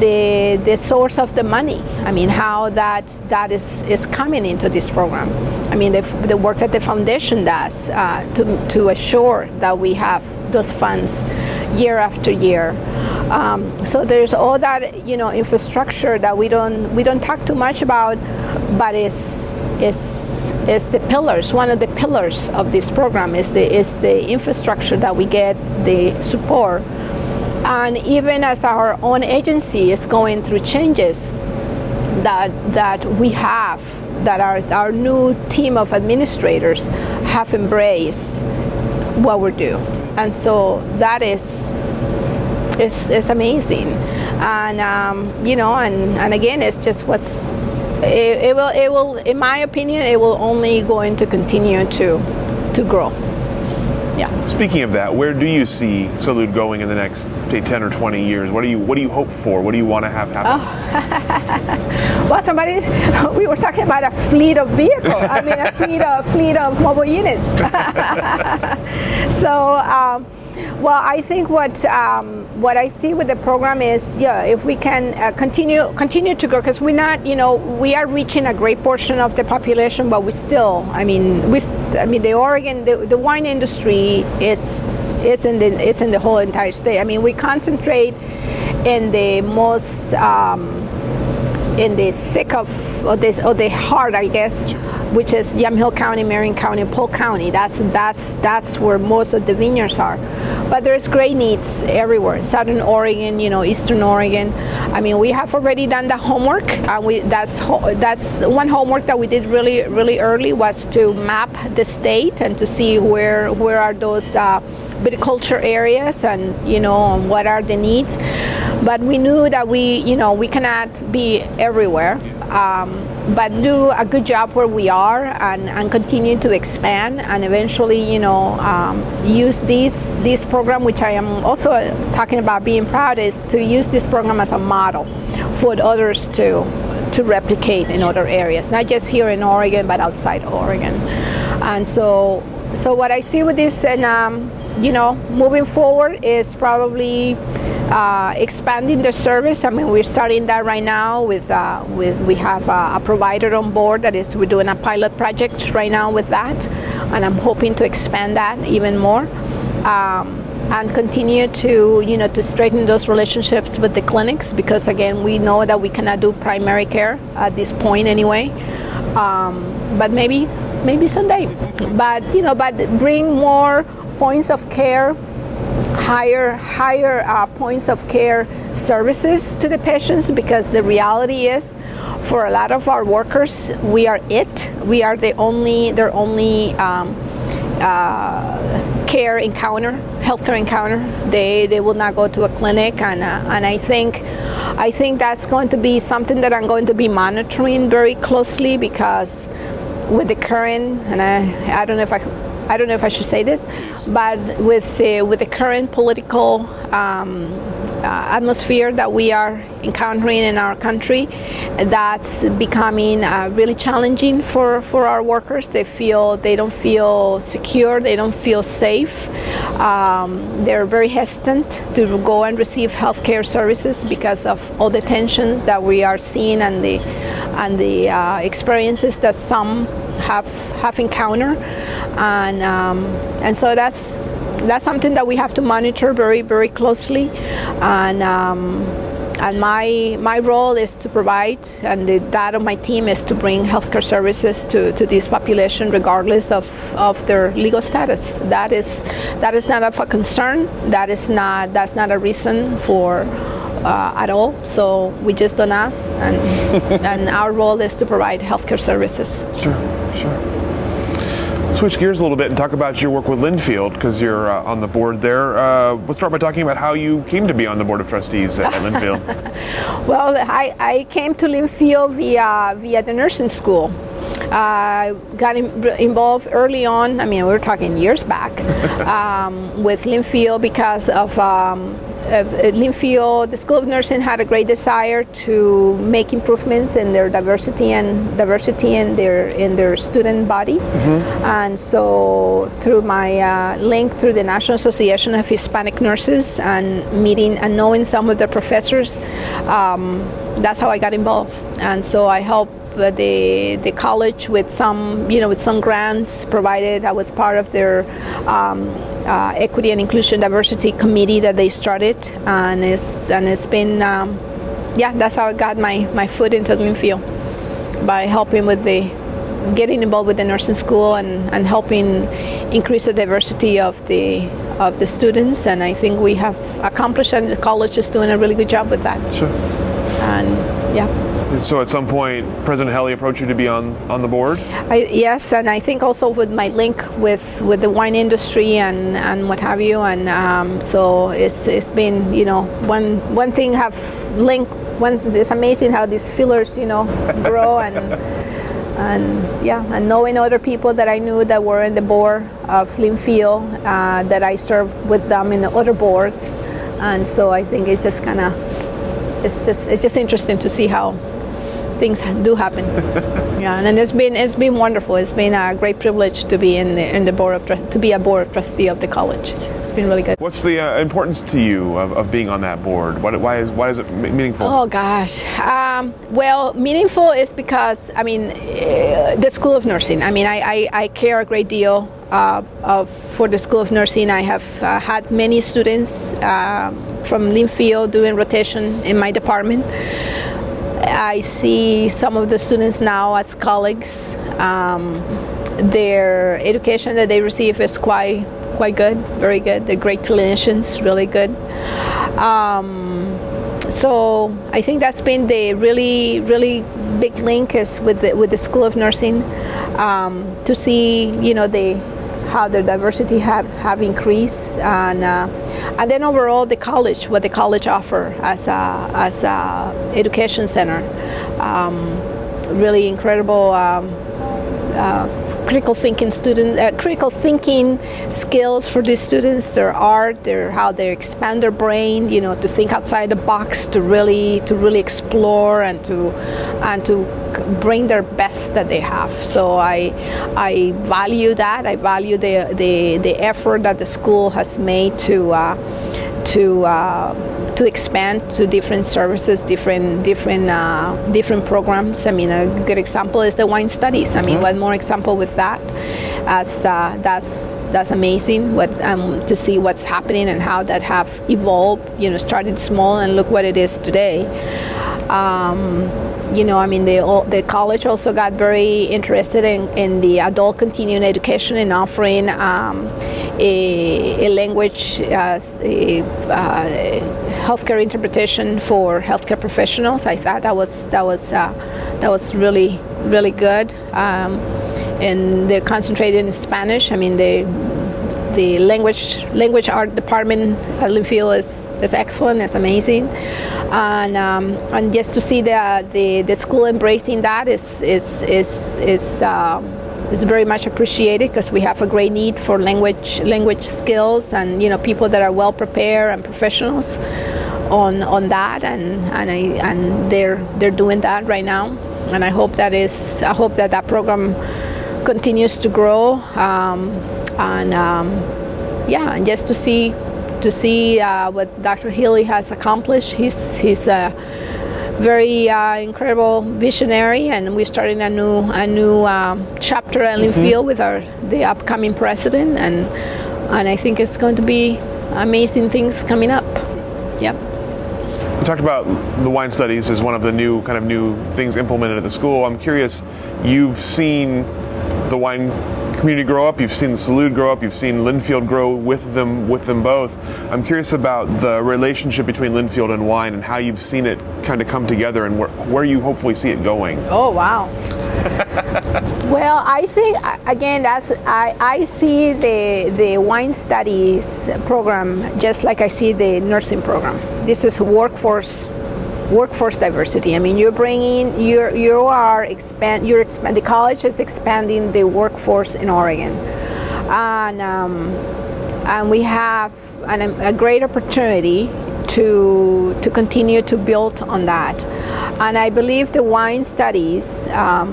The source of the money, I mean, how that is coming into this program. I mean, the work that the foundation does to assure that we have those funds year after year. So there's all that infrastructure that we don't talk too much about, but it's the pillars. One of the pillars of this program is the infrastructure that we get, the support, and even as our own agency is going through changes that we have, that our new team of administrators have embraced what we do. And so that is amazing, and again, it's just it will, in my opinion, it will only going to continue to grow. Yeah. Speaking of that, where do you see Salud going in the next, say, 10 or 20 years? What do you hope for? What do you want to have happen? Oh. Well, we were talking about a fleet of vehicles. I mean, a fleet of mobile units. So, I think what I see with the program is, if we can continue to grow, because we're not, we are reaching a great portion of the population, but we still, the Oregon, the wine industry is in the whole entire state. I mean, we concentrate in the most, in the thick of this, or the heart, I guess, which is Yamhill County, Marion County, Polk County. That's where most of the vineyards are. But there's great needs everywhere. Southern Oregon, Eastern Oregon. I mean, we have already done the homework. That's one homework that we did really, really early, was to map the state and to see where are those viticulture areas, and what are the needs. But we knew that we cannot be everywhere, but do a good job where we are and continue to expand and eventually, use this program, which I am also talking about being proud, is to use this program as a model for others to replicate in other areas, not just here in Oregon, but outside Oregon. And so what I see with this and, moving forward is probably expanding the service. I mean, we're starting that right now with we have a provider on board that is, we're doing a pilot project right now with that, and I'm hoping to expand that even more and continue to strengthen those relationships with the clinics, because again, we know that we cannot do primary care at this point anyway, but maybe someday. But bring more points of care, higher points of care services to the patients, because the reality is, for a lot of our workers, we are their only healthcare encounter. They will not go to a clinic, and I think that's going to be something that I'm going to be monitoring very closely, because with the current, and I don't know if I should say this, but with the current political atmosphere that we are encountering in our country, that's becoming really challenging for our workers. They don't feel secure, they don't feel safe. They're very hesitant to go and receive healthcare services because of all the tensions that we are seeing and the experiences that some have encountered, and so that's something that we have to monitor very, very closely, and my role is to provide, and that of my team is to bring healthcare services to this population, regardless of their legal status. That is not a concern. That's not a reason for at all. So we just don't ask, and our role is to provide healthcare services. Sure. Switch gears a little bit and talk about your work with Linfield, because you're on the board there. Let's start by talking about how you came to be on the board of trustees at Linfield. Well, I came to Linfield via the nursing school. Got involved early on. I mean, we're talking years back with Linfield because of Linfield. The School of Nursing had a great desire to make improvements in their diversity in their student body, and so through my link through the National Association of Hispanic Nurses and meeting and knowing some of the professors, that's how I got involved, and so I helped the college with some grants provided. I was part of their equity and inclusion diversity committee that they started, and it's been that's how I got my foot into Linfield, by helping with getting involved with the nursing school and helping increase the diversity of the students, and I think we have accomplished, and the college is doing a really good job with that. Sure. And so at some point, President Healy approached you to be on the board? Yes, and I think also with my link with the wine industry and what have you, and so it's been, one thing have linked, it's amazing how these fillers, grow, and knowing other people that I knew that were in the board of Linfield, that I served with them in the other boards, and so I think it's just it's just interesting to see how things do happen. And it's been wonderful. It's been a great privilege to be in the to be a board of trustee of the college. It's been really good. What's the importance to you of being on that board? Why is it meaningful? Oh gosh, well, meaningful is because the School of Nursing. I care a great deal for the School of Nursing. I have had many students from Linfield doing rotation in my department. I see some of the students now as colleagues. Their education that they receive is quite good, very good. They're great clinicians, really good. So I think that's been the really, really big link is with the School of Nursing, to see how their diversity have increased, and then overall the college, what the college offers as a education center, really incredible critical thinking skills for these students, their art, how they expand their brain, to think outside the box, to really explore and to bring their best that they have. So I value that. I value the effort that the school has made to expand to different services, different programs. I mean, a good example is the wine studies. I mean, mm-hmm. One more example with that. That's amazing. To see what's happening and how that have evolved. Started small and look what it is today. The college also got very interested in the adult continuing education and offering a language healthcare interpretation for healthcare professionals. I thought that was really, really good. And they're concentrated in Spanish. I mean, the language art department at Linfield is excellent. It's amazing, and just to see the school embracing that is very much appreciated, because we have a great need for language skills and people that are well prepared and professionals on that, and they're doing that right now, and I hope that program continues to grow, and just to see what Dr. Healy has accomplished. He's a very incredible visionary, and we're starting a new chapter at Linfield, mm-hmm. with the upcoming president, and I think it's going to be amazing things coming up. Yep. You talked about the wine studies as one of the new things implemented at the school. I'm curious, you've seen the wine community grow up, you've seen the Salud grow up, you've seen Linfield grow with them both. I'm curious about the relationship between Linfield and wine and how you've seen it kind of come together and where you hopefully see it going. Oh, wow. Well, I think, again, I see the wine studies program just like I see the nursing program. This is workforce diversity. I mean, the college is expanding the workforce in Oregon, and we have a great opportunity to continue to build on that. And I believe the wine studies, what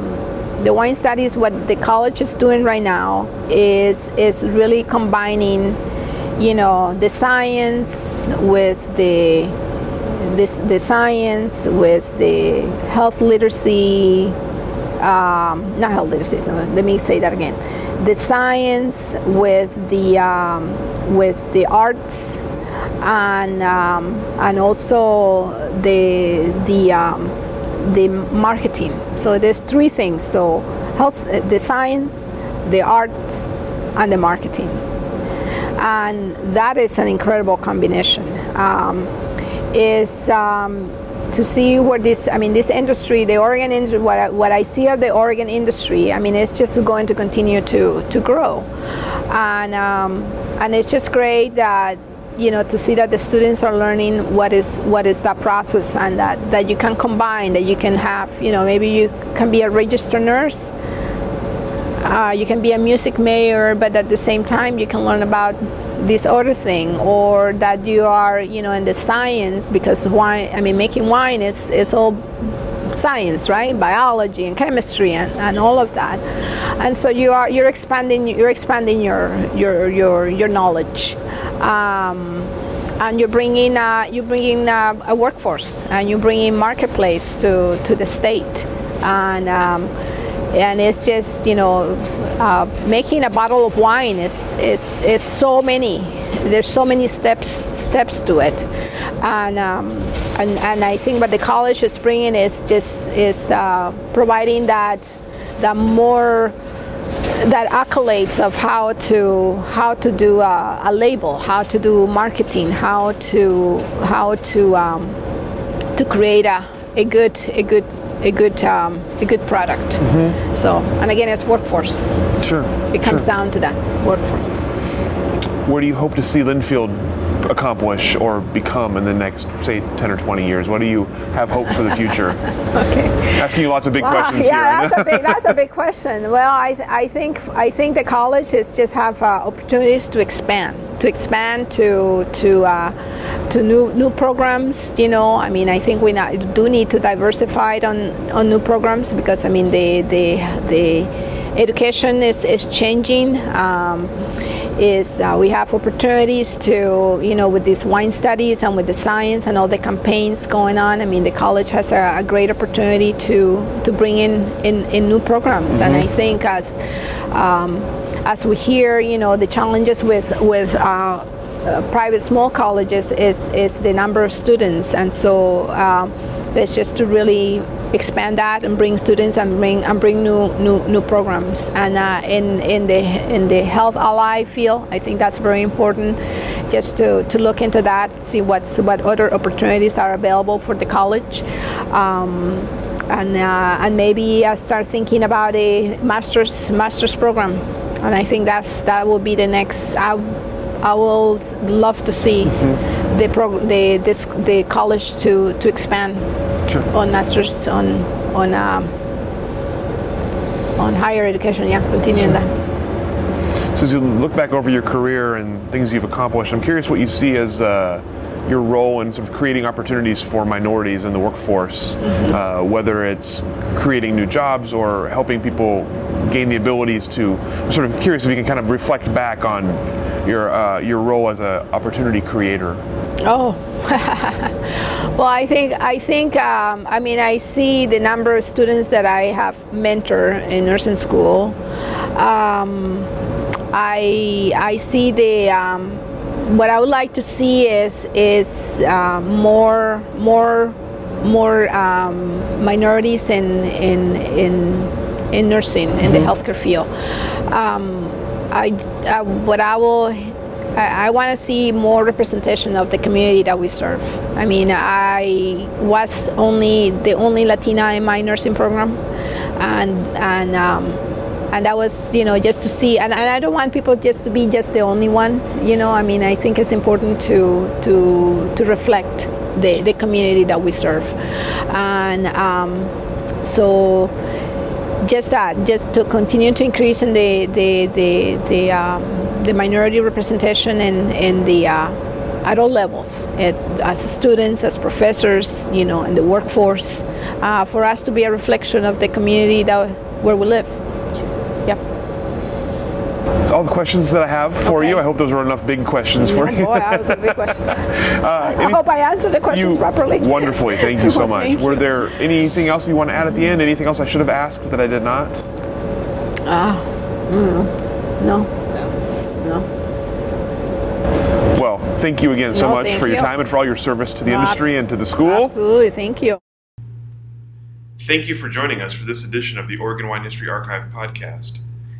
the college is doing right now is really combining, the science with the science with the health literacy, not health literacy. No, let me say that again. The science with the arts, and also the marketing. So there's three things. So health, the science, the arts, and the marketing, and that is an incredible combination. To see where this industry, the Oregon industry, what I see of the Oregon industry, it's just going to continue to grow, and it's just great that to see that the students are learning what is that process, and that you can combine, that you can have, maybe you can be a registered nurse, you can be a music major, but at the same time you can learn about this other thing, or that you are in the science, because wine, making wine is all science, right? Biology and chemistry and all of that, and so you're expanding your knowledge, and you're bringing a workforce, and you're bringing marketplace to the state, and it's just making a bottle of wine is so many. There's so many steps to it, and I think what the college is bringing is providing that more that accolades of how to do a label, how to do marketing, how to create a good a good product. Mm-hmm. So, and again, it's workforce. Sure. It comes down to that, workforce. Where do you hope to see Linfield accomplish or become in the next, say, 10 or 20 years? What do you have hope for the future? Okay. Asking you lots of big questions here. Yeah, that's a big question. Well, I think the colleges just have opportunities to expand to new programs. You know, I mean, I think we do need to diversify on new programs, because I mean the education is changing. We have opportunities to, you know, with these wine studies and with the science and all the campaigns going on. I mean, the college has a great opportunity to bring in new programs. Mm-hmm. And I think as we hear, you know, the challenges with private small colleges is the number of students, and so it's just to really expand that and bring students and bring new programs. And in the health ally field, I think that's very important, just to look into that, see what other opportunities are available for the college, and maybe start thinking about a master's program. And I think that will be the next. I would love to see mm-hmm. the college to expand. Sure. On masters, on higher education, continuing that. So as you look back over your career and things you've accomplished, I'm curious what you see as your role in sort of creating opportunities for minorities in the workforce, mm-hmm. Whether it's creating new jobs or helping people gain the abilities to. I'm sort of curious if you can kind of reflect back on your role as an opportunity creator. Oh, well, I think I mean, I see the number of students that I have mentored in nursing school. I see the what I would like to see is more minorities in nursing, mm-hmm. in the healthcare field. I want to see more representation of the community that we serve. I mean, I was the only Latina in my nursing program, and that was, you know, just to see. And I don't want people just to be just the only one. You know, I mean, I think it's important to reflect the community that we serve, and so just that, just to continue to increase in the the minority representation in the at all levels, as students, as professors, you know, in the workforce, for us to be a reflection of the community where we live. Yep. That's all the questions that I have for you. I hope those were enough big questions for you. Boy, that was a big question. I hope I answered the questions properly. Wonderfully, thank you so much. Were there anything else you want to add at the end? Anything else I should have asked that I did not? No. Well, thank you again so much for your time and for all your service to the industry and to the school. Absolutely, thank you. Thank you for joining us for this edition of the Oregon Wine History Archive podcast.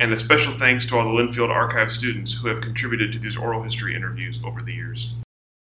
And a special thanks to all the Linfield Archive students who have contributed to these oral history interviews over the years.